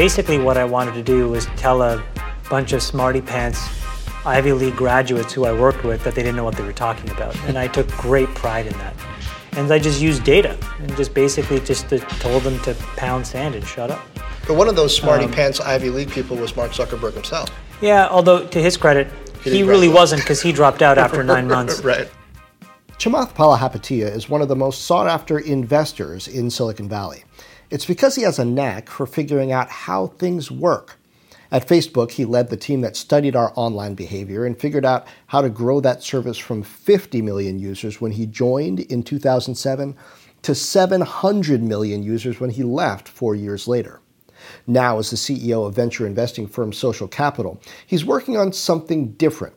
Basically, what I wanted to do was tell a bunch of smarty pants Ivy League graduates who I worked with that they didn't know what they were talking about. And I took great pride in that. And I just used data and just basically just to, told them to pound sand and shut up. But one of those smarty pants Ivy League people was Mark Zuckerberg himself. Yeah, although to his credit, he really wasn't, because he dropped out after 9 months. Right. Chamath Palihapitiya is one of the most sought-after investors in Silicon Valley. It's because he has a knack for figuring out how things work. At Facebook, he led the team that studied our online behavior and figured out how to grow that service from 50 million users when he joined in 2007 to 700 million users when he left 4 years later. Now, as the CEO of venture investing firm Social Capital, he's working on something different,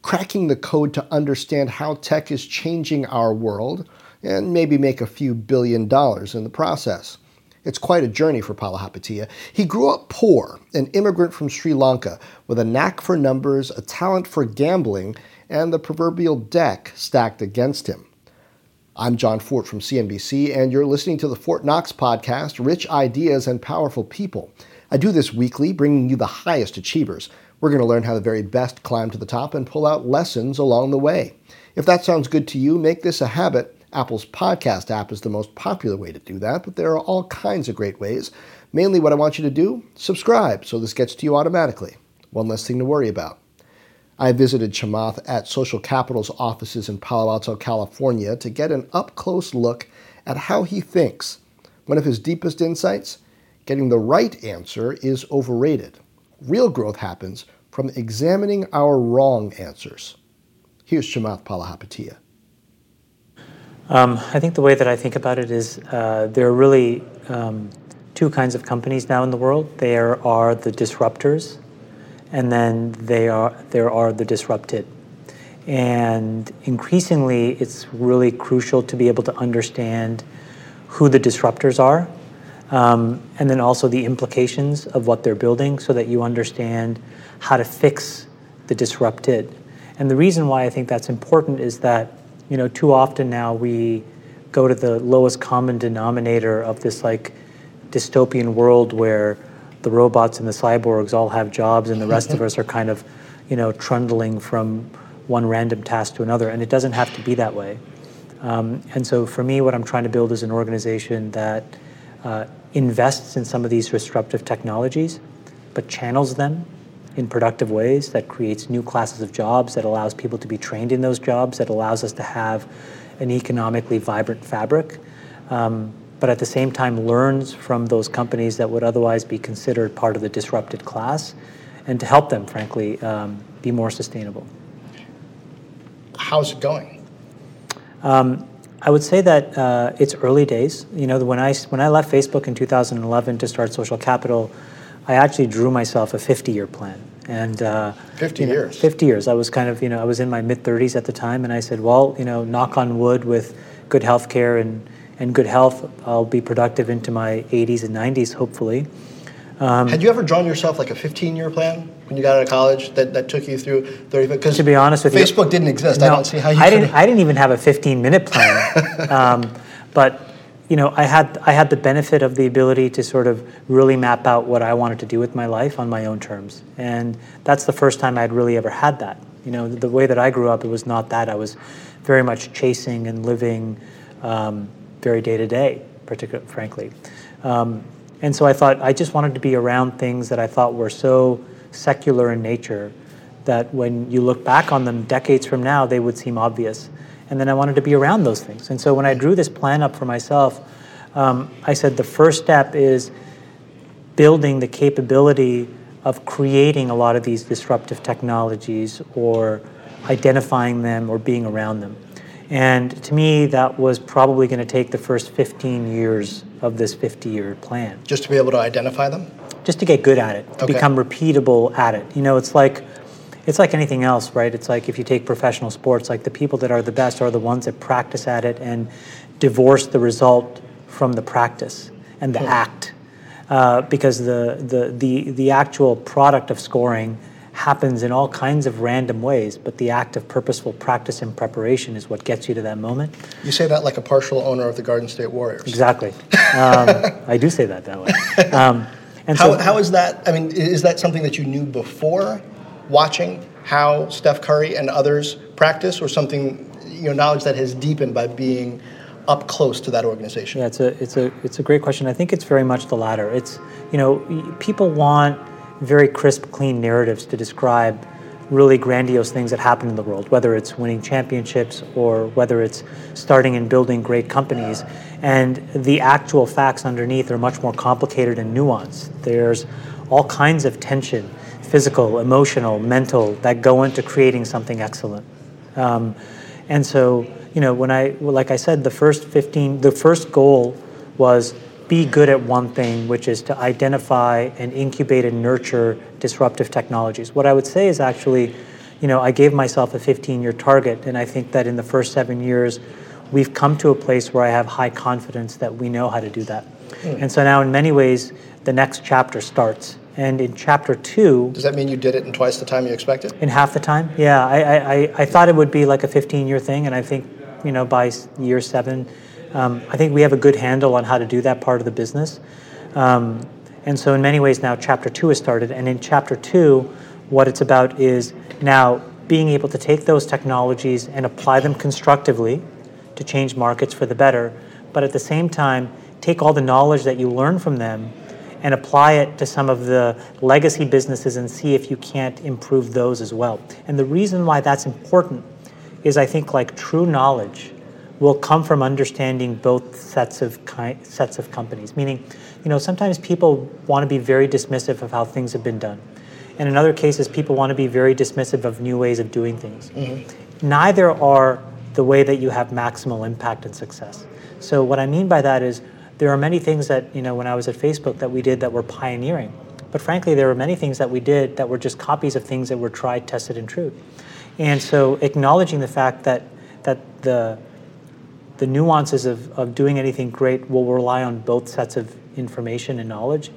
cracking the code to understand how tech is changing our world and maybe make a few $billions in the process. It's quite a journey for Palihapitiya. He grew up poor, an immigrant from Sri Lanka, with a knack for numbers, a talent for gambling, and the proverbial deck stacked against him. I'm John Fort from CNBC, and you're listening to the Fort Knox podcast, Rich Ideas and Powerful People. I do this weekly, bringing you the highest achievers. We're going to learn how the very best climb to the top and pull out lessons along the way. If that sounds good to you, make this a habit. Apple's podcast app is the most popular way to do that, but there are all kinds of great ways. Mainly what I want you to do, subscribe, so this gets to you automatically. One less thing to worry about. I visited Chamath at Social Capital's offices in Palo Alto, California, to get an up-close look at how he thinks. One of his deepest insights? Getting the right answer is overrated. Real growth happens from examining our wrong answers. Here's Chamath Palihapitiya. I think the way that I think about it is there are really two kinds of companies now in the world. There are the disruptors, and then there are the disrupted. And increasingly, it's really crucial to be able to understand who the disruptors are, and then also the implications of what they're building so that you understand how to fix the disrupted. And the reason why I think that's important is that too often now we go to the lowest common denominator of this like dystopian world where the robots and the cyborgs all have jobs and the rest of us are kind of, trundling from one random task to another. And it doesn't have to be that way. And so for me, what I'm trying to build is an organization that invests in some of these disruptive technologies, but channels them in productive ways, that creates new classes of jobs, that allows people to be trained in those jobs, that allows us to have an economically vibrant fabric, but at the same time learns from those companies that would otherwise be considered part of the disrupted class, and to help them, frankly, be more sustainable. How's it going? I would say that it's early days. When I left Facebook in 2011 to start Social Capital, I actually drew myself a 50-year plan. And 50 years. I was I was in my mid-30s at the time, and I said, well, knock on wood, with good healthcare and good health, I'll be productive into my 80s and 90s, hopefully. Had you ever drawn yourself like a 15-year plan when you got out of college that took you through 35? To be honest with you, Facebook didn't exist. No, I don't see how you I didn't even have a 15-minute plan. But I had the benefit of the ability to sort of really map out what I wanted to do with my life on my own terms. And that's the first time I'd really ever had that. The way that I grew up, it was not that. I was very much chasing and living very day-to-day, frankly. And so I thought I just wanted to be around things that I thought were so secular in nature that when you look back on them decades from now, they would seem obvious. And then I wanted to be around those things. And so when I drew this plan up for myself, I said the first step is building the capability of creating a lot of these disruptive technologies or identifying them or being around them. And to me, that was probably going to take the first 15 years of this 50-year plan. Just to be able to identify them? Just to get good at it, to become repeatable at it. It's like anything else, right? It's like if you take professional sports, like the people that are the best are the ones that practice at it and divorce the result from the practice and the act, because the actual product of scoring happens in all kinds of random ways, but the act of purposeful practice and preparation is what gets you to that moment. You say that like a partial owner of the Garden State Warriors. Exactly. I do say that way. And how is that? I mean, is that something that you knew before watching how Steph Curry and others practice, or something, you know, knowledge that has deepened by being up close to that organization? Yeah, it's a great question. I think it's very much the latter. It's, you know, people want very crisp, clean narratives to describe really grandiose things that happen in the world, whether it's winning championships or whether it's starting and building great companies. And the actual facts underneath are much more complicated and nuanced. There's all kinds of tension, physical, emotional, mental, that go into creating something excellent. And so, you know, when I, like I said, the first goal was be good at one thing, which is to identify and incubate and nurture disruptive technologies. What I would say is actually, you know, I gave myself a 15-year target, and I think that in the first 7 years, we've come to a place where I have high confidence that we know how to do that. Mm. And so now, in many ways, the next chapter starts. And in chapter 2... Does that mean you did it in twice the time you expected? In half the time, yeah. I thought it would be like a 15-year thing, and I think, you know, by year 7... I think we have a good handle on how to do that part of the business. And so in many ways now, Chapter 2 has started. And in Chapter 2, what it's about is now being able to take those technologies and apply them constructively to change markets for the better, but at the same time, take all the knowledge that you learn from them and apply it to some of the legacy businesses and see if you can't improve those as well. And the reason why that's important is I think like true knowledge will come from understanding both sets of companies. Meaning, you know, sometimes people want to be very dismissive of how things have been done. And in other cases, people want to be very dismissive of new ways of doing things. Mm-hmm. Neither are the way that you have maximal impact and success. So what I mean by that is there are many things that, you know, when I was at Facebook that we did that were pioneering. But frankly, there were many things that we did that were just copies of things that were tried, tested, and true. And so acknowledging the fact that the nuances of doing anything great will rely on both sets of information and knowledge.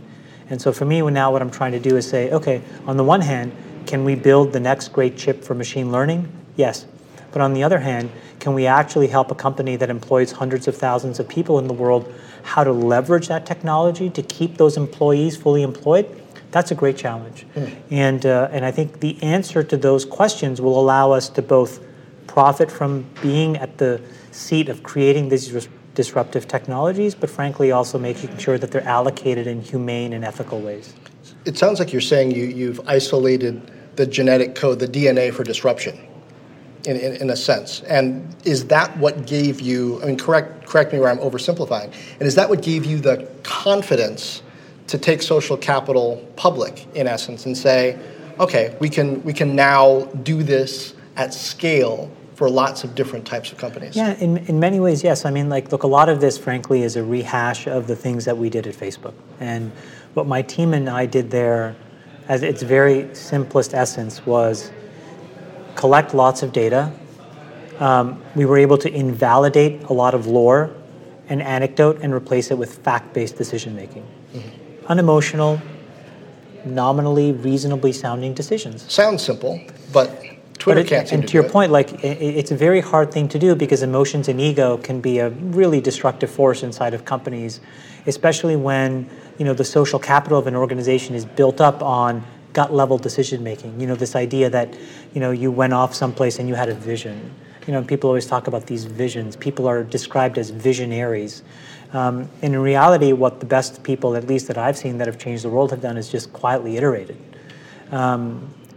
And so for me, now what I'm trying to do is say, okay, on the one hand, can we build the next great chip for machine learning? Yes. But on the other hand, can we actually help a company that employs hundreds of thousands of people in the world how to leverage that technology to keep those employees fully employed? That's a great challenge. Mm. And I think the answer to those questions will allow us to both profit from being at the seat of creating these disruptive technologies, but frankly also making sure that they're allocated in humane and ethical ways. It sounds like you're saying you've isolated the genetic code, the DNA for disruption, in a sense. And is that what gave you, I mean, correct me where I'm oversimplifying, and is that what gave you the confidence to take Social Capital public, in essence, and say, okay, we can now do this at scale for lots of different types of companies? Yeah, in many ways, yes. I mean, like, look, a lot of this, frankly, is a rehash of the things that we did at Facebook. And what my team and I did there, as its very simplest essence, was collect lots of data. We were able to invalidate a lot of lore and anecdote and replace it with fact-based decision-making. Mm-hmm. Unemotional, nominally, reasonably sounding decisions. Sounds simple, but... Twitter can't seem to do your point, like it's a very hard thing to do because emotions and ego can be a really destructive force inside of companies, especially when, you know, the social capital of an organization is built up on gut level decision making. You know, this idea that, you know, you went off someplace and you had a vision. You know, people always talk about these visions. People are described as visionaries. And in reality, what the best people, at least that I've seen, that have changed the world have done is just quietly iterated.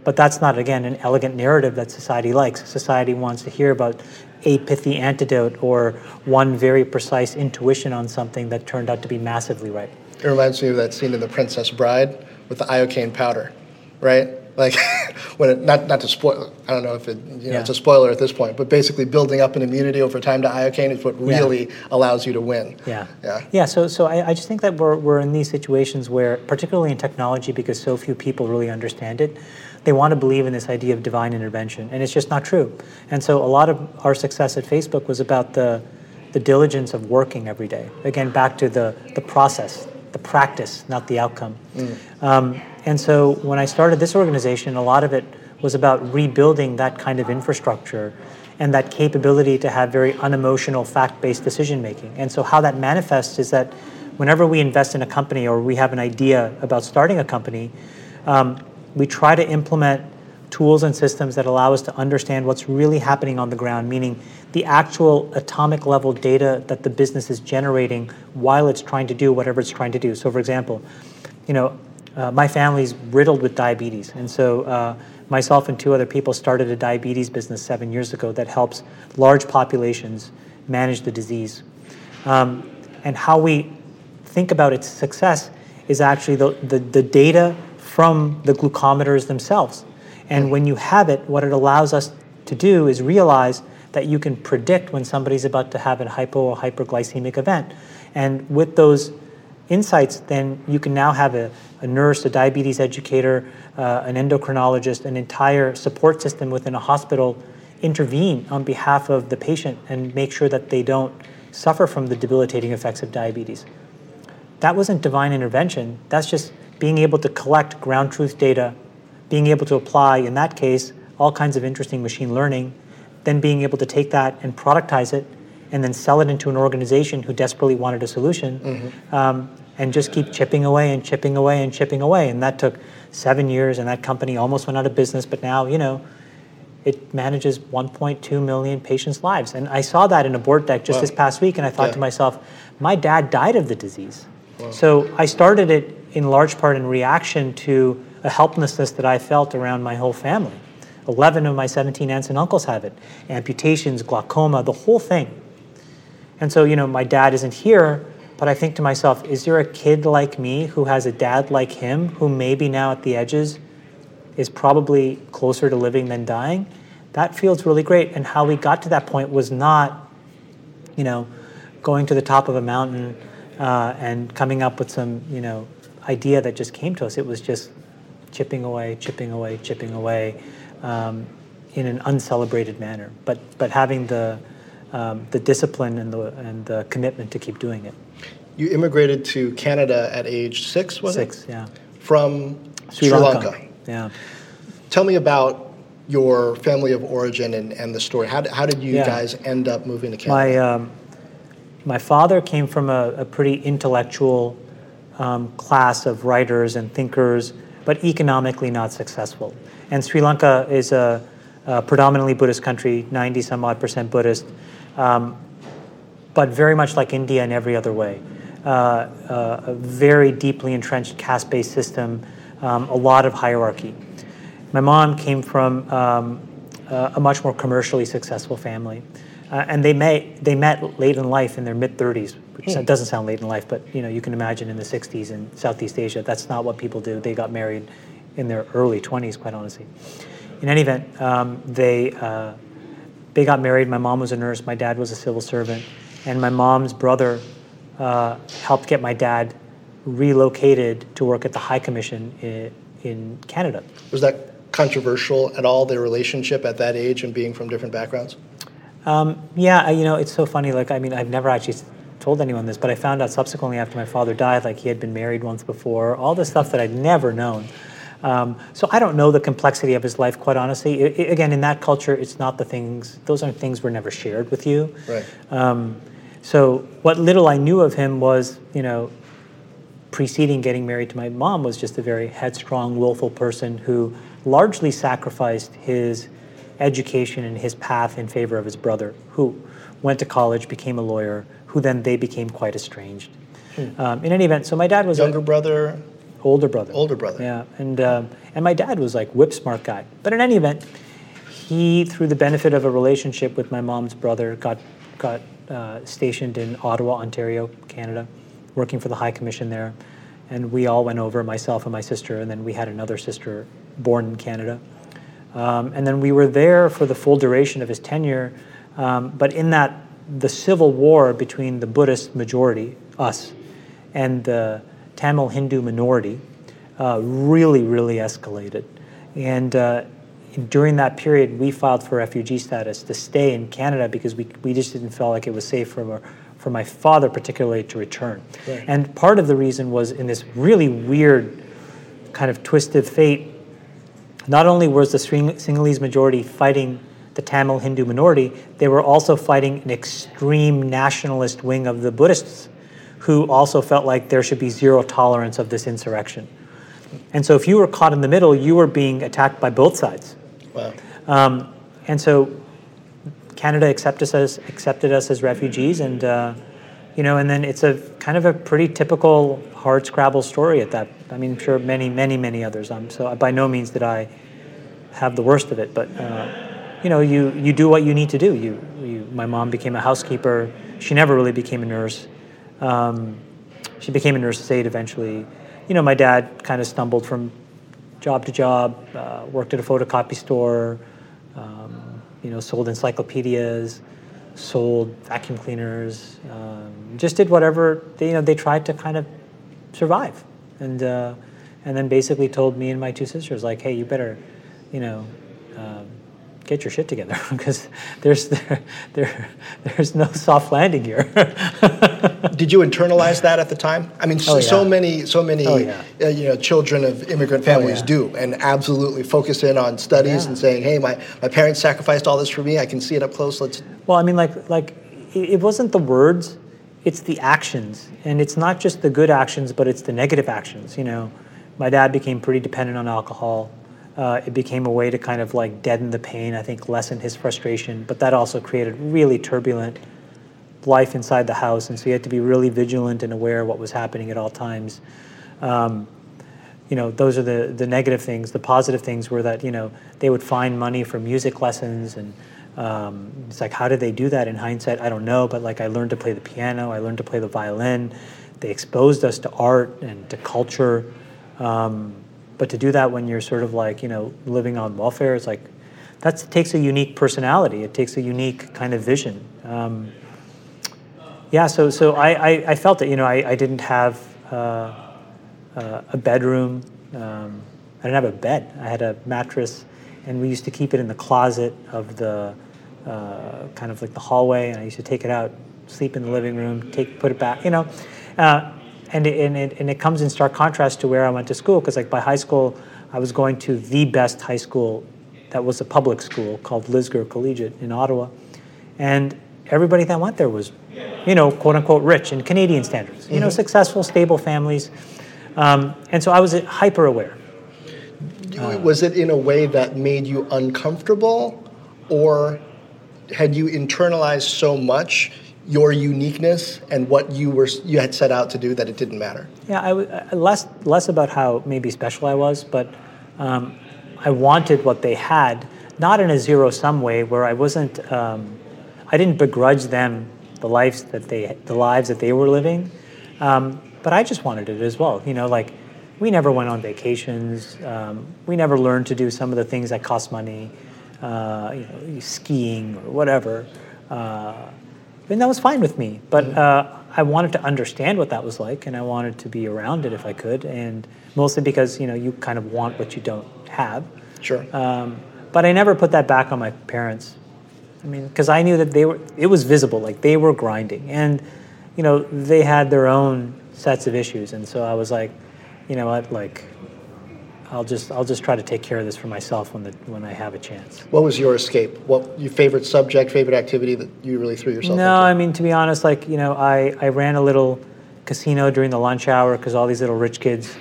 But that's not, again, an elegant narrative that society likes. Society wants to hear about a pithy antidote or one very precise intuition on something that turned out to be massively right. It reminds me of that scene in The Princess Bride with the iocane powder, right? Like, when it, not to spoil, I don't know if it, you know, yeah, it's a spoiler at this point, but basically building up an immunity over time to iocane is what really allows you to win. Yeah. So I just think that we're in these situations where, particularly in technology, because so few people really understand it, they want to believe in this idea of divine intervention, and it's just not true. And so a lot of our success at Facebook was about the diligence of working every day. Again, back to the process, the practice, not the outcome. Mm. And so when I started this organization, a lot of it was about rebuilding that kind of infrastructure and that capability to have very unemotional, fact-based decision-making. And so how that manifests is that whenever we invest in a company or we have an idea about starting a company, we try to implement tools and systems that allow us to understand what's really happening on the ground, meaning the actual atomic level data that the business is generating while it's trying to do whatever it's trying to do. So for example, my family's riddled with diabetes, and so myself and two other people started a diabetes business 7 years ago that helps large populations manage the disease. And how we think about its success is actually the data from the glucometers themselves. And when you have it, what it allows us to do is realize that you can predict when somebody's about to have a hypo or hyperglycemic event. And with those insights, then you can now have a nurse, a diabetes educator, an endocrinologist, an entire support system within a hospital intervene on behalf of the patient and make sure that they don't suffer from the debilitating effects of diabetes. That wasn't divine intervention. That's just being able to collect ground truth data, being able to apply, in that case, all kinds of interesting machine learning, then being able to take that and productize it, and then sell it into an organization who desperately wanted a solution, and just keep chipping away and chipping away and chipping away. And that took 7 years, and that company almost went out of business, but now, it manages 1.2 million patients' lives. And I saw that in a board deck just this past week, and I thought to myself, my dad died of the disease. Wow. So I started it in large part in reaction to a helplessness that I felt around my whole family. 11 of my 17 aunts and uncles have it. Amputations, glaucoma, the whole thing. And so, my dad isn't here, but I think to myself, is there a kid like me who has a dad like him, who maybe now at the edges is probably closer to living than dying? That feels really great. And how we got to that point was not, going to the top of a mountain and coming up with some, idea that just came to us. It was just chipping away, chipping away, chipping away in an uncelebrated manner, but having the discipline and the commitment to keep doing it. You immigrated to Canada at age 6, was it? 6, yeah. From Sri Lanka. Yeah. Tell me about your family of origin and the story. How did you guys end up moving to Canada? My father came from a pretty intellectual class of writers and thinkers, but economically not successful. And Sri Lanka is a predominantly Buddhist country, 90-some-odd% Buddhist, but very much like India in every other way. A very deeply entrenched caste-based system, a lot of hierarchy. My mom came from a much more commercially successful family, and they met late in life in their mid-30s. So it doesn't sound late in life, but you can imagine in the 60s in Southeast Asia, that's not what people do. They got married in their early 20s, quite honestly. In any event, they got married. My mom was a nurse. My dad was a civil servant. And my mom's brother helped get my dad relocated to work at the High Commission in Canada. Was that controversial at all, their relationship at that age and being from different backgrounds? Yeah, it's so funny. I've never actually told anyone this, but I found out subsequently after my father died, he had been married once before, all this stuff that I'd never known. So I don't know the complexity of his life, quite honestly. Again, in that culture, it's not the things; those aren't things were never shared with you. Right. So what little I knew of him was, preceding getting married to my mom, was just a very headstrong, willful person who largely sacrificed his education and his path in favor of his brother, who went to college, became a lawyer, who then they became quite estranged. In any event, so my dad was older brother. Yeah, and my dad was whip smart guy. But in any event, he, through the benefit of a relationship with my mom's brother, got stationed in Ottawa, Ontario, Canada, working for the High Commission there. And we all went over, myself and my sister, and then we had another sister born in Canada. And then we were there for the full duration of his tenure. But in that, the civil war between the Buddhist majority, us, and the Tamil Hindu minority really, really escalated. And during that period, we filed for refugee status to stay in Canada because we just didn't feel like it was safe for my father particularly to return. Right. And part of the reason was in this really weird kind of twisted fate, not only was the Sinhalese majority fighting the Tamil Hindu minority, they were also fighting an extreme nationalist wing of the Buddhists who also felt like there should be zero tolerance of this insurrection. And so if you were caught in the middle, you were being attacked by both sides. Wow. And so Canada accepted us as refugees, and and then it's a kind of a pretty typical hard scrabble story at that. I mean, I'm sure many others. So by no means did I have the worst of it, but you do what you need to do. My mom became a housekeeper. She never really became a nurse. She became a nurse's aide eventually. My dad kind of stumbled from job to job, worked at a photocopy store, sold encyclopedias, sold vacuum cleaners, just did whatever they tried to kind of survive. And then basically told me and my two sisters, like, hey, you better, get your shit together, because there's no soft landing here. Did you internalize that at the time? I mean, so many children of immigrant families do, and absolutely focus in on studies and saying, hey, my parents sacrificed all this for me. I can see it up close. Well, I mean, like it wasn't the words, it's the actions, and it's not just the good actions, but it's the negative actions. My dad became pretty dependent on alcohol. It became a way to kind of like deaden the pain, I think, lessen his frustration. But that also created really turbulent life inside the house. And so you had to be really vigilant and aware of what was happening at all times. Those are the negative things. The positive things were that, they would find money for music lessons. And it's like, how did they do that in hindsight? I don't know. But like, I learned to play the piano. I learned to play the violin. They exposed us to art and to culture. But to do that when you're sort of like, living on welfare, it's like, that takes a unique personality. It takes a unique kind of vision. So I felt it. I didn't have a bedroom. I didn't have a bed. I had a mattress, and we used to keep it in the closet of the kind of like the hallway, and I used to take it out, sleep in the living room, put it back, And it comes in stark contrast to where I went to school, because like by high school, I was going to the best high school that was a public school called Lisgar Collegiate in Ottawa. And everybody that went there was, quote unquote, rich in Canadian standards, successful, stable families. And so I was hyper aware. Was it in a way that made you uncomfortable, or had you internalized so much your uniqueness and what you had set out to do that it didn't matter? Yeah, I was less about how maybe special I was, but I wanted what they had, not in a zero-sum way where I wasn't. I didn't begrudge them the lives that they were living, but I just wanted it as well. We never went on vacations. We never learned to do some of the things that cost money, skiing or whatever. And that was fine with me, but I wanted to understand what that was like, and I wanted to be around it if I could, and mostly because, you kind of want what you don't have. Sure. But I never put that back on my parents. I mean, because I knew that it was visible, like they were grinding, and, they had their own sets of issues, and so I was like, you know what, like, I'll just try to take care of this for myself when I have a chance. What was your escape? What your favorite subject, favorite activity that you really threw yourself into? No, I mean, to be honest, like, I ran a little casino during the lunch hour because all these little rich kids,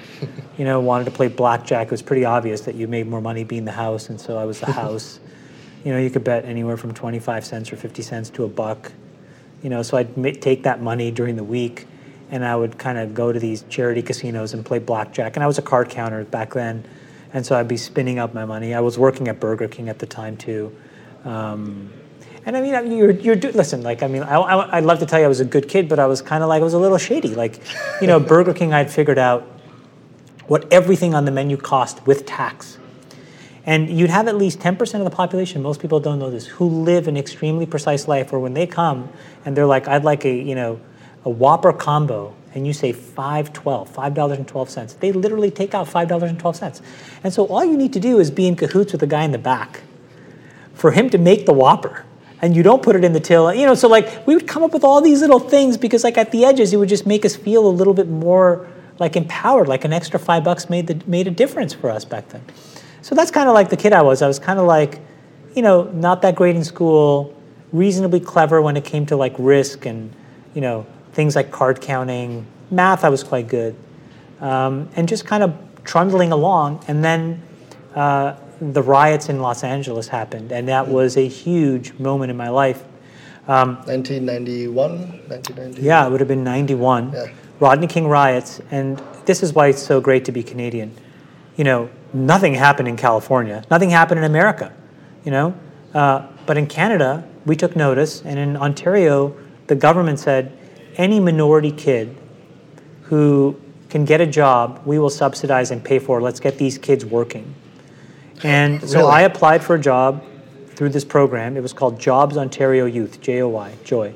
wanted to play blackjack. It was pretty obvious that you made more money being the house, and so I was the house. You could bet anywhere from 25 cents or 50 cents to $1. So I'd take that money during the week, and I would kind of go to these charity casinos and play blackjack. And I was a card counter back then, and so I'd be spinning up my money. I was working at Burger King at the time too. And I mean, listen, like, I mean, I'd love to tell you I was a good kid, but I was kind of like, I was a little shady. Like, Burger King, I'd figured out what everything on the menu cost with tax. And you'd have at least 10% of the population, most people don't know this, who live an extremely precise life, where when they come and they're like, I'd like a Whopper combo, and you say $5.12, they literally take out $5.12. And so all you need to do is be in cahoots with the guy in the back for him to make the Whopper, and you don't put it in the till. So like, we would come up with all these little things, because like at the edges, it would just make us feel a little bit more like empowered, like an extra $5 made a difference for us back then. So that's kind of like the kid I was. I was kind of like, not that great in school, reasonably clever when it came to like risk and, things like card counting, math I was quite good, and just kind of trundling along. And then the riots in Los Angeles happened, and that was a huge moment in my life. 1991? Yeah, it would have been 91. Yeah. Rodney King riots, and this is why it's so great to be Canadian. You know, nothing happened in California. Nothing happened in America, you know. But in Canada, we took notice, and in Ontario, the government said, any minority kid who can get a job, we will subsidize and pay for. Let's get these kids working. And so I applied for a job through this program. It was called Jobs Ontario Youth, J-O-Y, Joy.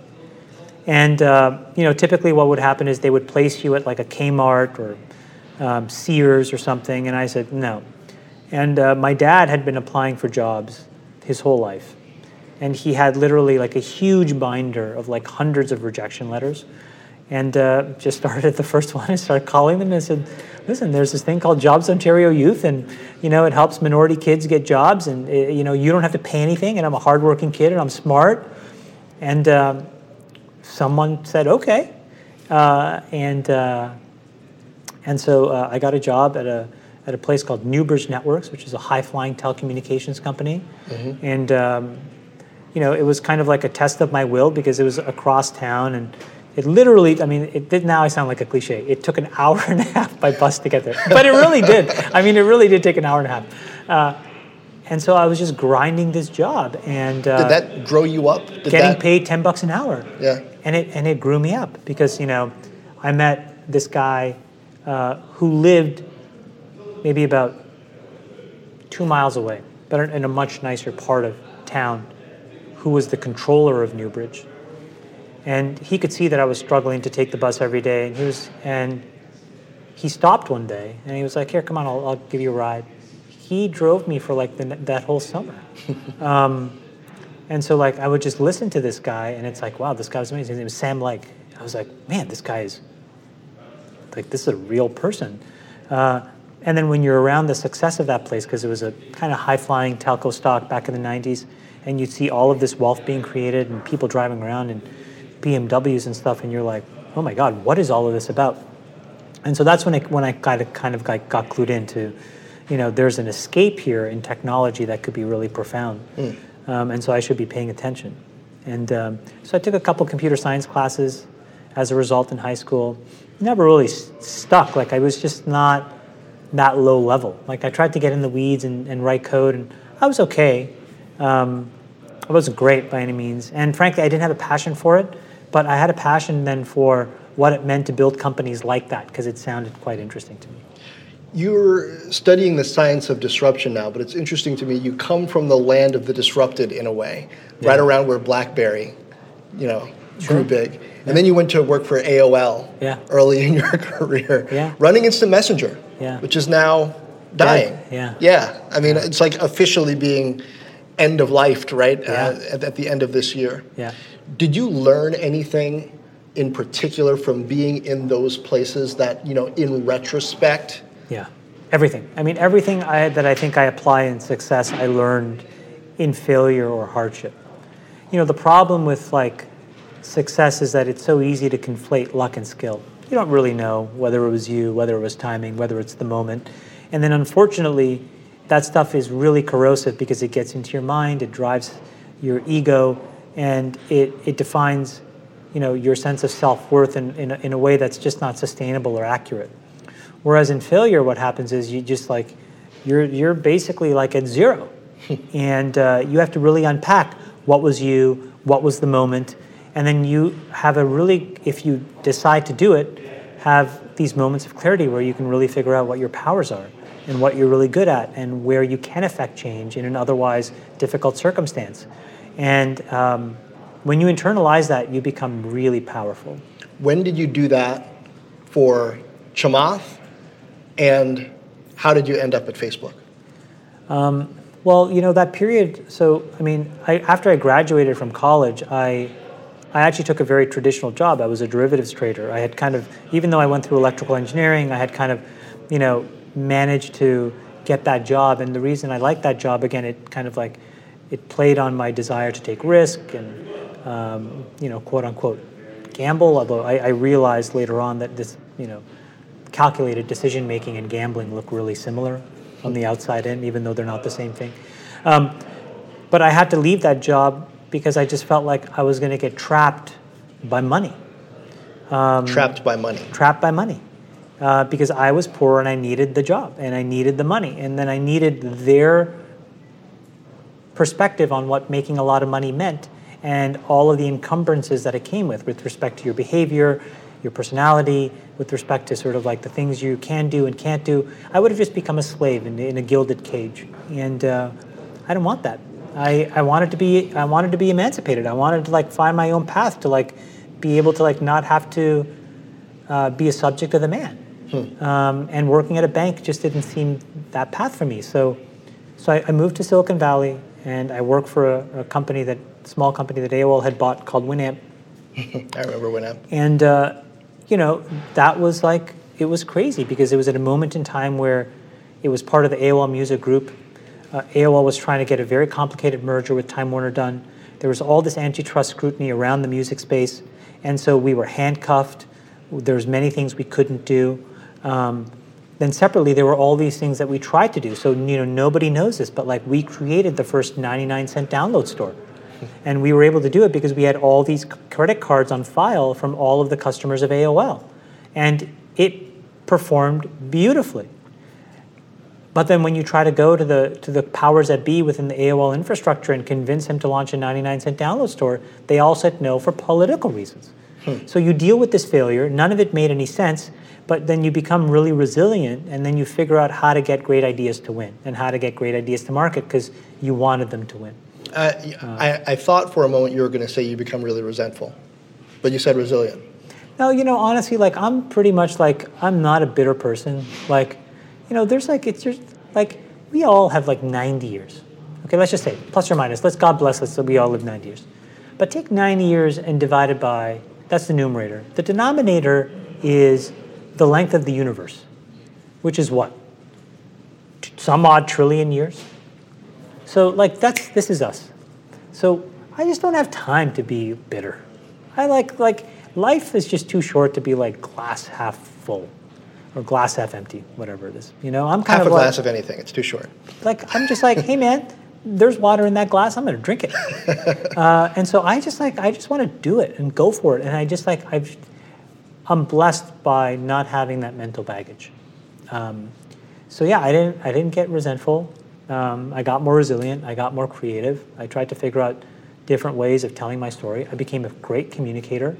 And, you know, typically what would happen is they would place you at like a Kmart or Sears or something, and I said no. And my dad had been applying for jobs his whole life. And he had literally like a huge binder of like hundreds of rejection letters. And just started the first one and started calling them and said, listen, there's this thing called Jobs Ontario Youth, and, you know, it helps minority kids get jobs, and, you know, you don't have to pay anything, and I'm a hardworking kid, and I'm smart. And someone said, okay. And so I got a job at a place called Newbridge Networks, which is a high-flying telecommunications company. Mm-hmm. And, you know, it was kind of like a test of my will because it was across town, and it literally, I mean, now I sound like a cliche. It took an hour and a half by bus to get there. But it really did. I mean, it really did take an hour and a half. And so I was just grinding this job. And did that grow you up? Paid $10 an hour. Yeah. And it grew me up because, you know, I met this guy who lived maybe about 2 miles away, but in a much nicer part of town, who was the controller of Newbridge. And he could see that I was struggling to take the bus every day, and he stopped one day, and he was like, "Here, come on, I'll give you a ride." He drove me for like that whole summer, and so like I would just listen to this guy, and it's like, wow, this guy was amazing. His name was Sam Lake. I was like, man, this guy is like, this is a real person. And then when you're around the success of that place, because it was a kind of high-flying telco stock back in the '90s, and you'd see all of this wealth being created and people driving around and BMWs and stuff, and you're like, oh my God, what is all of this about? And so that's when I kind of got clued into, you know, there's an escape here in technology that could be really profound, and so I should be paying attention. And so I took a couple computer science classes as a result in high school. Never really stuck. Like I was just not that low level. Like I tried to get in the weeds and write code, and I was okay. I wasn't great by any means, and frankly, I didn't have a passion for it. But I had a passion then for what it meant to build companies like that, because it sounded quite interesting to me. You're studying the science of disruption now, but it's interesting to me. You come from the land of the disrupted in a way, right around where BlackBerry, you know, grew big. And then you went to work for AOL early in your career, running Instant Messenger, which is now dying. I mean, it's like officially being end of life, right, at the end of this year. Yeah. Did you learn anything in particular from being in those places that, you know, in retrospect? Yeah, everything. I mean, everything that I think I apply in success, I learned in failure or hardship. You know, the problem with, like, success is that it's so easy to conflate luck and skill. You don't really know whether it was you, whether it was timing, whether it's the moment. And then, unfortunately, that stuff is really corrosive because it gets into your mind, it drives your ego, and it defines, you know, your sense of self-worth in a way that's just not sustainable or accurate. Whereas in failure, what happens is you just like, you're basically like at zero. And you have to really unpack what was you, what was the moment, and then you have a really, if you decide to do it, have these moments of clarity where you can really figure out what your powers are and what you're really good at and where you can affect change in an otherwise difficult circumstance. And when you internalize that, you become really powerful. When did you do that for Chamath, and how did you end up at Facebook? Well, you know, that period, so, I mean, after I graduated from college, I actually took a very traditional job. I was a derivatives trader. I had kind of, even though I went through electrical engineering, I had kind of, you know, managed to get that job. And the reason I liked that job, again, it kind of like, it played on my desire to take risk and, you know, quote unquote, gamble, although I realized later on that this, calculated decision making and gambling look really similar on the outside in, even though they're not the same thing. But I had to leave that job because I just felt like I was going to get trapped by money. Trapped by money. Because I was poor and I needed the job and I needed the money. And then I needed their perspective on what making a lot of money meant and all of the encumbrances that it came with respect to your behavior, your personality, with respect to sort of like the things you can do and can't do. I would have just become a slave in a gilded cage. And I didn't want that. I wanted to be emancipated. I wanted to find my own path to be able to not have to be a subject of the man. And working at a bank just didn't seem that path for me. So I moved to Silicon Valley, and I worked for a small company that AOL had bought called Winamp. I remember Winamp. And that was it was crazy because it was at a moment in time where it was part of the AOL Music Group. AOL was trying to get a very complicated merger with Time Warner done. There was all this antitrust scrutiny around the music space, and so we were handcuffed. There's many things we couldn't do. Then separately, there were all these things that we tried to do. So, nobody knows this, but we created the first 99-cent download store. And we were able to do it because we had all these credit cards on file from all of the customers of AOL. And it performed beautifully. But then when you try to go to the powers that be within the AOL infrastructure and convince them to launch a 99-cent download store, they all said no for political reasons. So you deal with this failure. None of it made any sense, but then you become really resilient, and then you figure out how to get great ideas to win and how to get great ideas to market because you wanted them to win. I thought for a moment you were going to say you become really resentful, but you said resilient. No, honestly, I'm pretty much I'm not a bitter person. We all have 90 years. Okay, let's just say plus or minus. God bless us that we all live 90 years. But take 90 years and divide it by. That's the numerator. The denominator is the length of the universe, which is what? Some odd trillion years? So this is us. So I just don't have time to be bitter. I life is just too short to be glass half full or glass half empty, whatever it is. I'm kind of half a glass of anything, it's too short. I'm just hey man, there's water in that glass. I'm going to drink it. And so I just want to do it and go for it. And I just I'm blessed by not having that mental baggage. I didn't get resentful. I got more resilient. I got more creative. I tried to figure out different ways of telling my story. I became a great communicator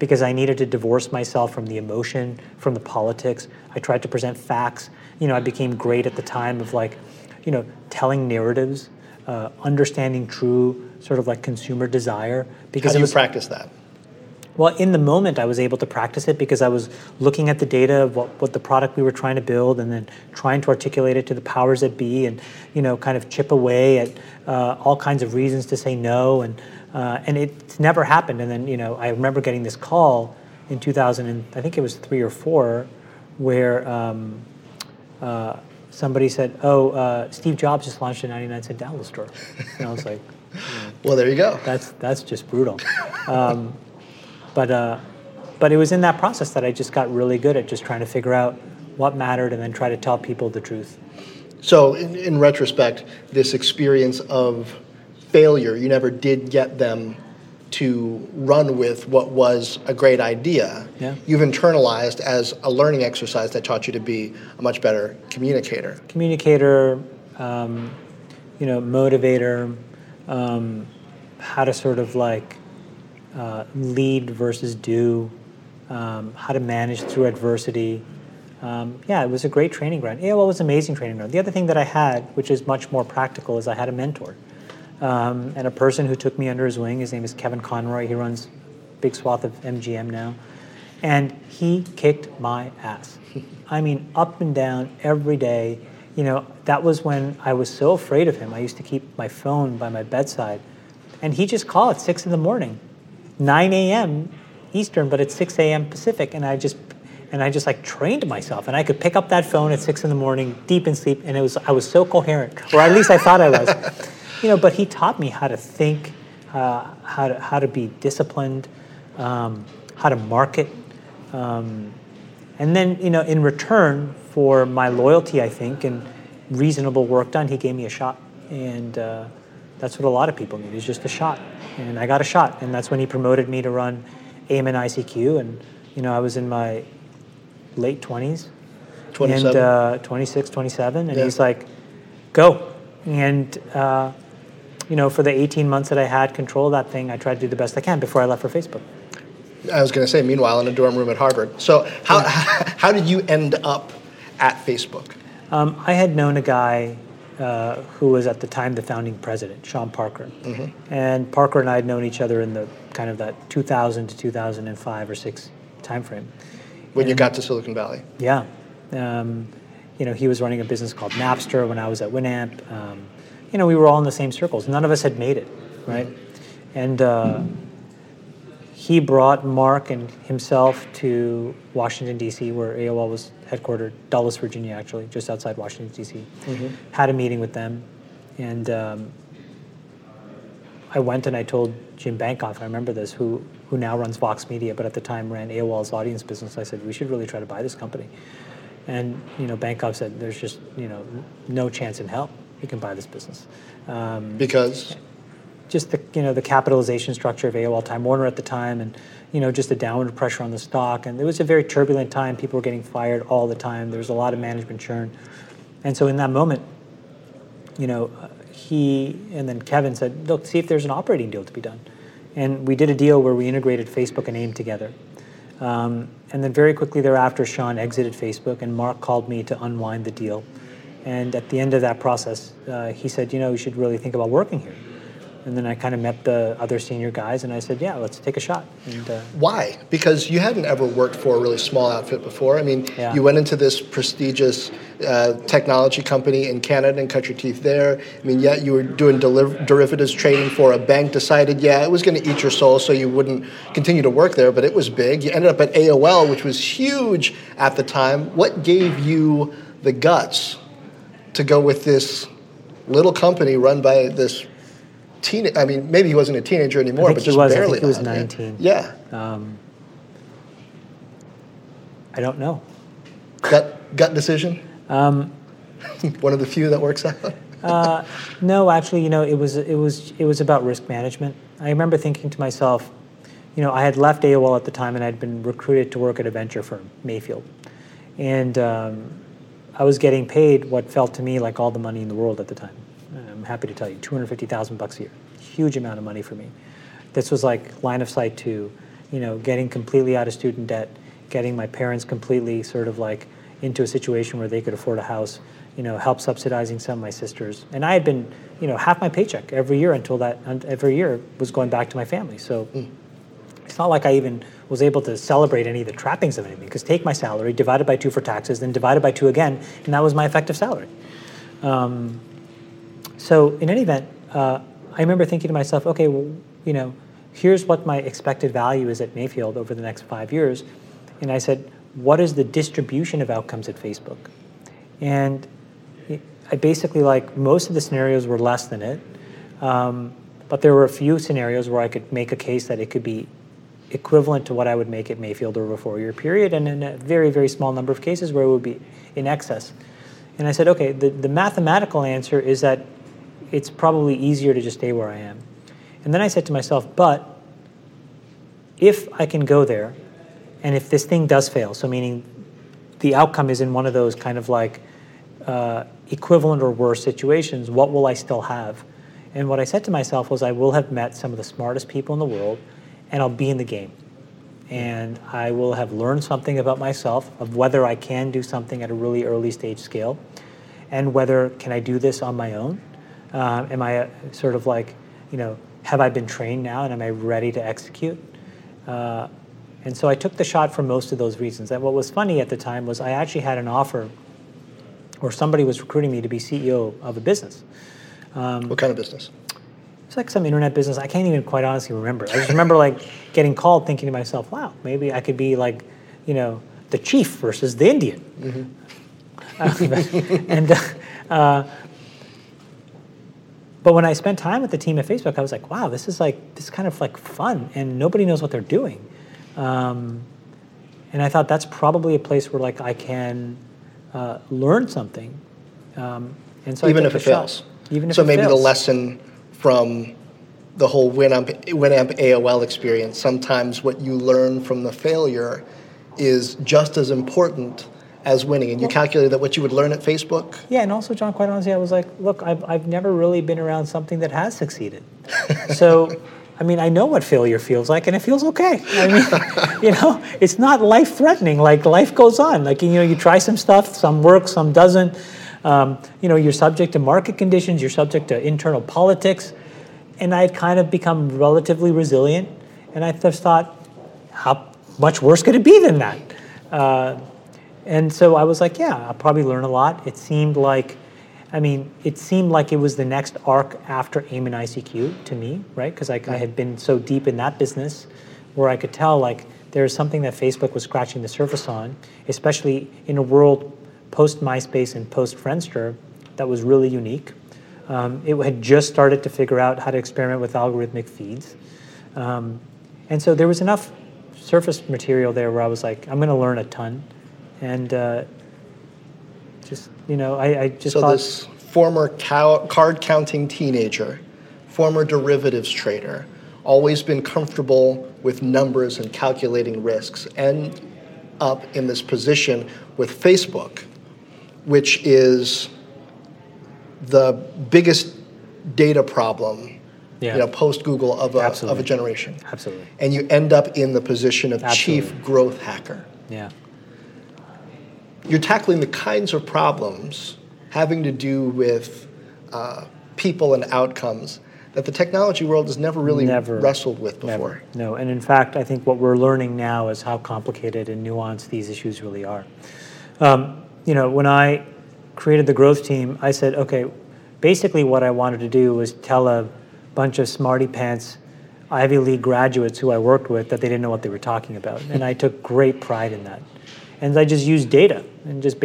because I needed to divorce myself from the emotion, from the politics. I tried to present facts. I became great at the time of telling narratives, understanding true sort of consumer desire. Because how do you practice that? Well, in the moment I was able to practice it because I was looking at the data of what the product we were trying to build and then trying to articulate it to the powers that be and, kind of chip away at all kinds of reasons to say no. And it's never happened. And then, I remember getting this call in 2003 or 2004 where somebody said, Steve Jobs just launched a 99-cent download store. And I was like... well, there you go. That's just brutal. But it was in that process that I just got really good at just trying to figure out what mattered and then try to tell people the truth. So, in retrospect, this experience of failure, you never did get them to run with what was a great idea. Yeah. You've internalized as a learning exercise that taught you to be a much better communicator. Motivator, how to sort of lead versus do, how to manage through adversity. It was a great training ground. AOL was an amazing training ground. The other thing that I had, which is much more practical, is I had a mentor. And a person who took me under his wing, his name is Kevin Conroy. He runs a big swath of MGM now. And he kicked my ass. I mean, up and down every day. That was when I was so afraid of him. I used to keep my phone by my bedside. And he just called at 6 in the morning, 9 a.m. Eastern, but it's 6 a.m. Pacific. And I just trained myself, and I could pick up that phone at 6 in the morning, deep in sleep, and I was so coherent, or at least I thought I was. But he taught me how to think, how to be disciplined, how to market. And then, you know, in return for my loyalty, I think, and reasonable work done, he gave me a shot. And that's what a lot of people need, is just a shot. And I got a shot. And that's when he promoted me to run AMN ICQ. And, you know, I was in my late 20s. 27. And 26, 27. And he's like, go. And, you know, for the 18 months that I had control of that thing, I tried to do the best I can before I left for Facebook. I was going to say, meanwhile, in a dorm room at Harvard. So how did you end up at Facebook? I had known a guy who was at the time the founding president, Sean Parker. Mm-hmm. And Parker and I had known each other in the kind of that 2000 to 2005 or 6 timeframe. When you got to Silicon Valley. Yeah. You know, he was running a business called Napster when I was at Winamp. You know, we were all in the same circles. None of us had made it, right? Mm-hmm. And he brought Mark and himself to Washington, D.C., where AOL was headquartered, Dulles, Virginia, actually, just outside Washington, D.C. Mm-hmm. Had a meeting with them, and I went and I told Jim Bankoff, I remember this, who now runs Vox Media, but at the time ran AOL's audience business. I said, we should really try to buy this company. And, you know, Bankoff said, there's just, you know, no chance in hell you can buy this business. Because? Just the, you know, the capitalization structure of AOL Time Warner at the time, and, you know, just the downward pressure on the stock. And it was a very turbulent time. People were getting fired all the time. There was a lot of management churn. And so in that moment, you know, he and then Kevin said, look, see if there's an operating deal to be done. And we did a deal where we integrated Facebook and AIM together. And then very quickly thereafter, Sean exited Facebook, and Mark called me to unwind the deal. And at the end of that process, he said, you know, you should really think about working here. And then I kind of met the other senior guys, and I said, yeah, let's take a shot. And, why? Because you hadn't ever worked for a really small outfit before. I mean, you went into this prestigious technology company in Canada and cut your teeth there. I mean, yeah, you were doing derivatives trading for a bank, decided, yeah, it was going to eat your soul, so you wouldn't continue to work there, but it was big. You ended up at AOL, which was huge at the time. What gave you the guts to go with this little company run by this... I mean, maybe he wasn't a teenager anymore, but just barely. I think he was 19. Yeah. I don't know. Gut decision? One of the few that works out? No, actually, you know, it was about risk management. I remember thinking to myself, you know, I had left AOL at the time, and I'd been recruited to work at a venture firm, Mayfield, and I was getting paid what felt to me like all the money in the world at the time. I'm happy to tell you, $250,000 a year. Huge amount of money for me. This was like line of sight to, you know, getting completely out of student debt, getting my parents completely sort of like into a situation where they could afford a house, you know, help subsidizing some of my sisters. And I had been, you know, half my paycheck every year until that, every year was going back to my family. So it's not like I even was able to celebrate any of the trappings of anything, because take my salary, divided by 2 for taxes, then divided by 2 again, and that was my effective salary. So in any event, I remember thinking to myself, okay, well, you know, here's what my expected value is at Mayfield over the next 5 years. And I said, what is the distribution of outcomes at Facebook? And I basically, like, most of the scenarios were less than it. But there were a few scenarios where I could make a case that it could be equivalent to what I would make at Mayfield over a 4-year period, and in a very, very small number of cases where it would be in excess. And I said, okay, the mathematical answer is that it's probably easier to just stay where I am. And then I said to myself, but if I can go there, and if this thing does fail, so meaning the outcome is in one of those kind of like equivalent or worse situations, what will I still have? And what I said to myself was, I will have met some of the smartest people in the world, and I'll be in the game. And I will have learned something about myself, of whether I can do something at a really early stage scale, and whether can I do this on my own. Am I sort of like, you know, have I been trained now, and am I ready to execute? And so I took the shot for most of those reasons. And what was funny at the time was I actually had an offer, or somebody was recruiting me to be CEO of a business. What kind of business? It's like some internet business. I can't even quite honestly remember. I just remember like getting called, thinking to myself, wow, maybe I could be like, you know, the chief versus the Indian. Mm-hmm. And... but when I spent time with the team at Facebook, I was like, wow, this is kind of like fun, and nobody knows what they're doing. And I thought that's probably a place where like I can learn something. And so even if it fails. Even if so it maybe fails. The lesson from the whole Winamp AOL experience, sometimes what you learn from the failure is just as important as winning. And you calculated that what you would learn at Facebook? Yeah, and also, John, quite honestly, I was like, look, I've never really been around something that has succeeded. So, I mean, I know what failure feels like, and it feels okay. I mean, you know, it's not life-threatening. Like, life goes on. Like, you know, you try some stuff, some works, some doesn't. You know, you're subject to market conditions. You're subject to internal politics. And I had kind of become relatively resilient. And I just thought, how much worse could it be than that? And so I was like, yeah, I'll probably learn a lot. It seemed like it was the next arc after AIM and ICQ to me, right? Because I had been so deep in that business where I could tell, like, there's something that Facebook was scratching the surface on, especially in a world post-MySpace and post-Friendster that was really unique. It had just started to figure out how to experiment with algorithmic feeds. And so there was enough surface material there where I was like, I'm going to learn a ton. And thought... this former card-counting teenager, former derivatives trader, always been comfortable with numbers and calculating risks, and up in this position with Facebook, which is the biggest data problem, post-Google of a generation. Absolutely. And you end up in the position of chief growth hacker. Yeah. You're tackling the kinds of problems having to do with people and outcomes that the technology world has never really wrestled with before. Never. No, and in fact, I think what we're learning now is how complicated and nuanced these issues really are. When I created the growth team, I said, okay, basically what I wanted to do was tell a bunch of smarty pants Ivy League graduates who I worked with that they didn't know what they were talking about. And I took great pride in that. And I just used data and just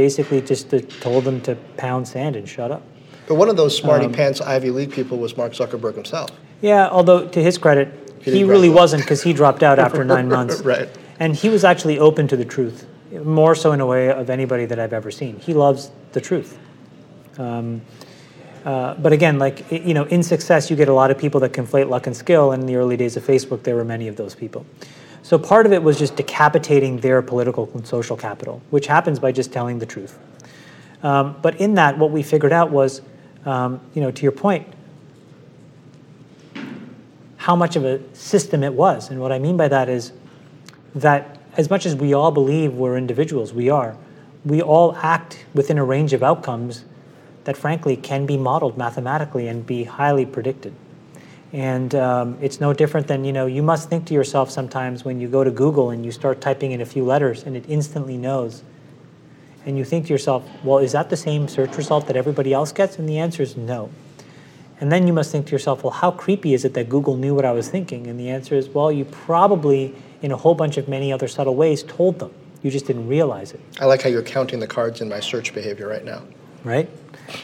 told them to pound sand and shut up. But one of those smarty-pants Ivy League people was Mark Zuckerberg himself. Yeah, although to his credit, he really wasn't, because he dropped out after 9 months. Right. And he was actually open to the truth, more so in a way of anybody that I've ever seen. He loves the truth. But again, in success, you get a lot of people that conflate luck and skill. And in the early days of Facebook, there were many of those people. So part of it was just decapitating their political and social capital, which happens by just telling the truth. But in that, what we figured out was, to your point, how much of a system it was. And what I mean by that is that as much as we all believe we're individuals, we all act within a range of outcomes that, frankly, can be modeled mathematically and be highly predicted. And it's no different than, you must think to yourself sometimes when you go to Google and you start typing in a few letters and it instantly knows. And you think to yourself, well, is that the same search result that everybody else gets? And the answer is no. And then you must think to yourself, well, how creepy is it that Google knew what I was thinking? And the answer is, well, you probably, in a whole bunch of many other subtle ways, told them. You just didn't realize it. I like how you're counting the cards in my search behavior right now. Right?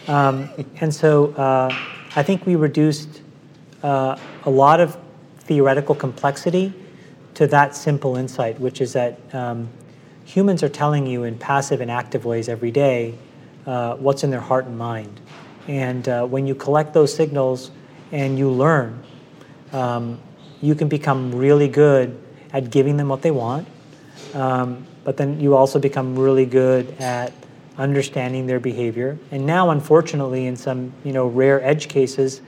And so I think we reduced... a lot of theoretical complexity to that simple insight, which is that humans are telling you in passive and active ways every day what's in their heart and mind. And when you collect those signals and you learn, you can become really good at giving them what they want, but then you also become really good at understanding their behavior. And now, unfortunately, in some rare edge cases,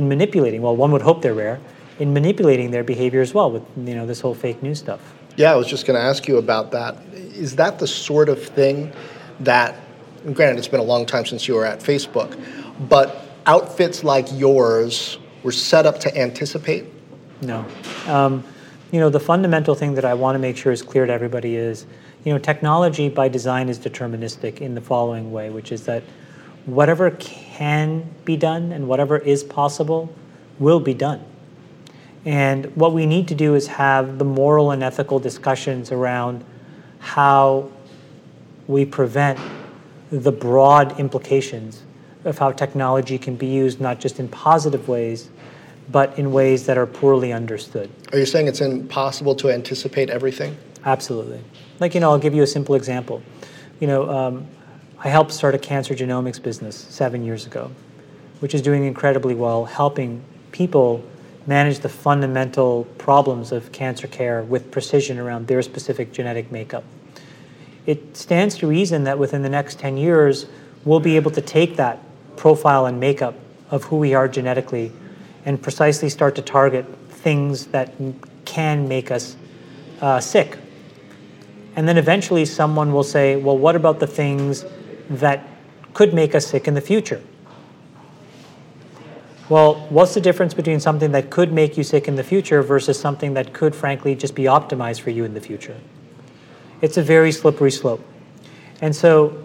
in manipulating, well, one would hope they're rare, in manipulating their behavior as well with this whole fake news stuff. Yeah, I was just going to ask you about that. Is that the sort of thing that, granted, it's been a long time since you were at Facebook, but outfits like yours were set up to anticipate? No. The fundamental thing that I want to make sure is clear to everybody is, technology by design is deterministic in the following way, which is that whatever can be done and whatever is possible will be done. And what we need to do is have the moral and ethical discussions around how we prevent the broad implications of how technology can be used, not just in positive ways, but in ways that are poorly understood. Are you saying it's impossible to anticipate everything? Absolutely. Like, you know, I'll give you a simple example. You know, I helped start a cancer genomics business 7 years ago, which is doing incredibly well, helping people manage the fundamental problems of cancer care with precision around their specific genetic makeup. It stands to reason that within the next 10 years, we'll be able to take that profile and makeup of who we are genetically and precisely start to target things that can make us sick. And then eventually someone will say, well, what about the things that could make us sick in the future? Well, what's the difference between something that could make you sick in the future versus something that could, frankly, just be optimized for you in the future? It's a very slippery slope. And so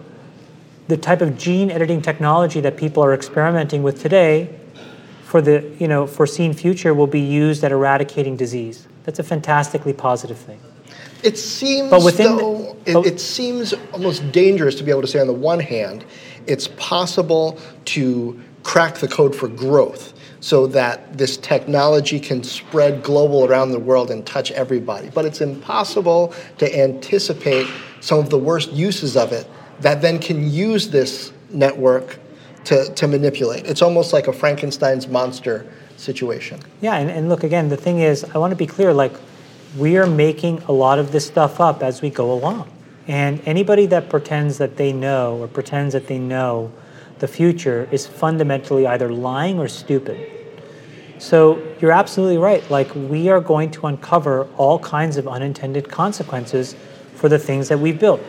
the type of gene editing technology that people are experimenting with today for the, you know, foreseen future will be used at eradicating disease. That's a fantastically positive thing. It seems, though, it seems almost dangerous to be able to say on the one hand, it's possible to crack the code for growth so that this technology can spread global around the world and touch everybody. But it's impossible to anticipate some of the worst uses of it that then can use this network to manipulate. It's almost like a Frankenstein's monster situation. Yeah, and look, again, the thing is, I want to be clear, like, we are making a lot of this stuff up as we go along. And anybody that pretends that they know or pretends that they know the future is fundamentally either lying or stupid. So you're absolutely right. Like, we are going to uncover all kinds of unintended consequences for the things that we've built.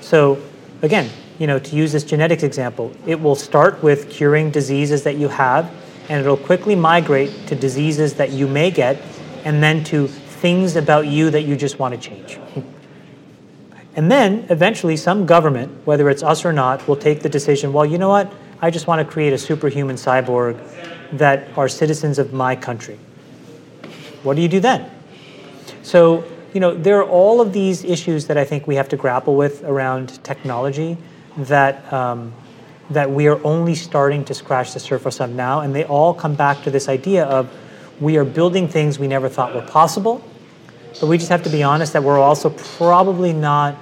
So again, you know, to use this genetics example, it will start with curing diseases that you have, and it'll quickly migrate to diseases that you may get, and then to things about you that you just want to change. And then, eventually, some government, whether it's us or not, will take the decision, well, you know what? I just want to create a superhuman cyborg that are citizens of my country. What do you do then? So, you know, there are all of these issues that I think we have to grapple with around technology that that we are only starting to scratch the surface on now, and they all come back to this idea of we are building things we never thought were possible. But we just have to be honest that we're also probably not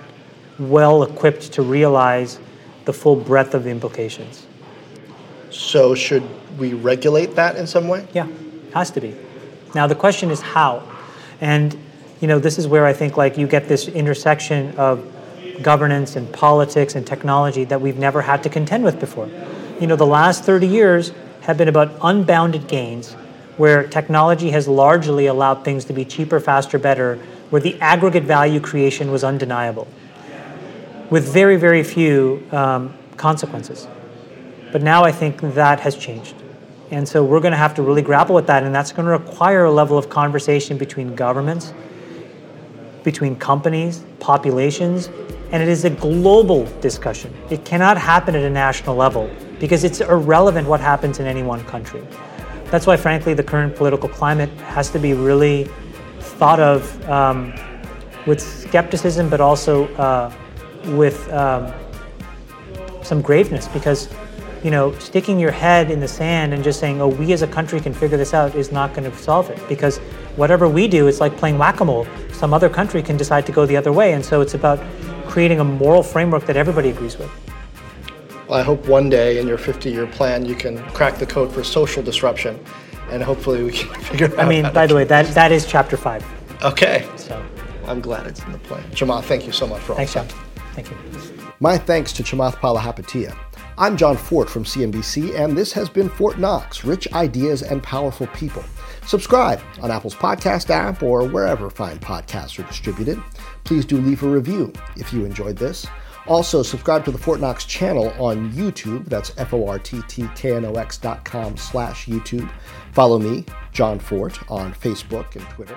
well equipped to realize the full breadth of the implications. So should we regulate that in some way? Yeah, has to be. Now the question is how. And you know, this is where I think like you get this intersection of governance and politics and technology that we've never had to contend with before. You know, the last 30 years have been about unbounded gains, where technology has largely allowed things to be cheaper, faster, better, where the aggregate value creation was undeniable, with very, very few consequences. But now I think that has changed. And so we're going to have to really grapple with that, and that's going to require a level of conversation between governments, between companies, populations, and it is a global discussion. It cannot happen at a national level, because it's irrelevant what happens in any one country. That's why, frankly, the current political climate has to be really thought of with skepticism, but also with some graveness. Because, you know, sticking your head in the sand and just saying, oh, we as a country can figure this out is not going to solve it. Because whatever we do, it's like playing whack-a-mole. Some other country can decide to go the other way. And so it's about creating a moral framework that everybody agrees with. I hope one day in your 50-year plan you can crack the code for social disruption, and hopefully we can figure out. I mean, by the way, that is chapter 5. Okay. So I'm glad it's in the plan. Chamath, thank you so much for all this. Thanks, John. Thank you. My thanks to Chamath Palihapitiya. I'm John Fort from CNBC, and this has been Fort Knox, Rich Ideas and Powerful People. Subscribe on Apple's podcast app or wherever fine podcasts are distributed. Please do leave a review if you enjoyed this. Also, subscribe to the Fort Knox channel on YouTube. That's FortTknox.com/YouTube. Follow me, John Fort, on Facebook and Twitter.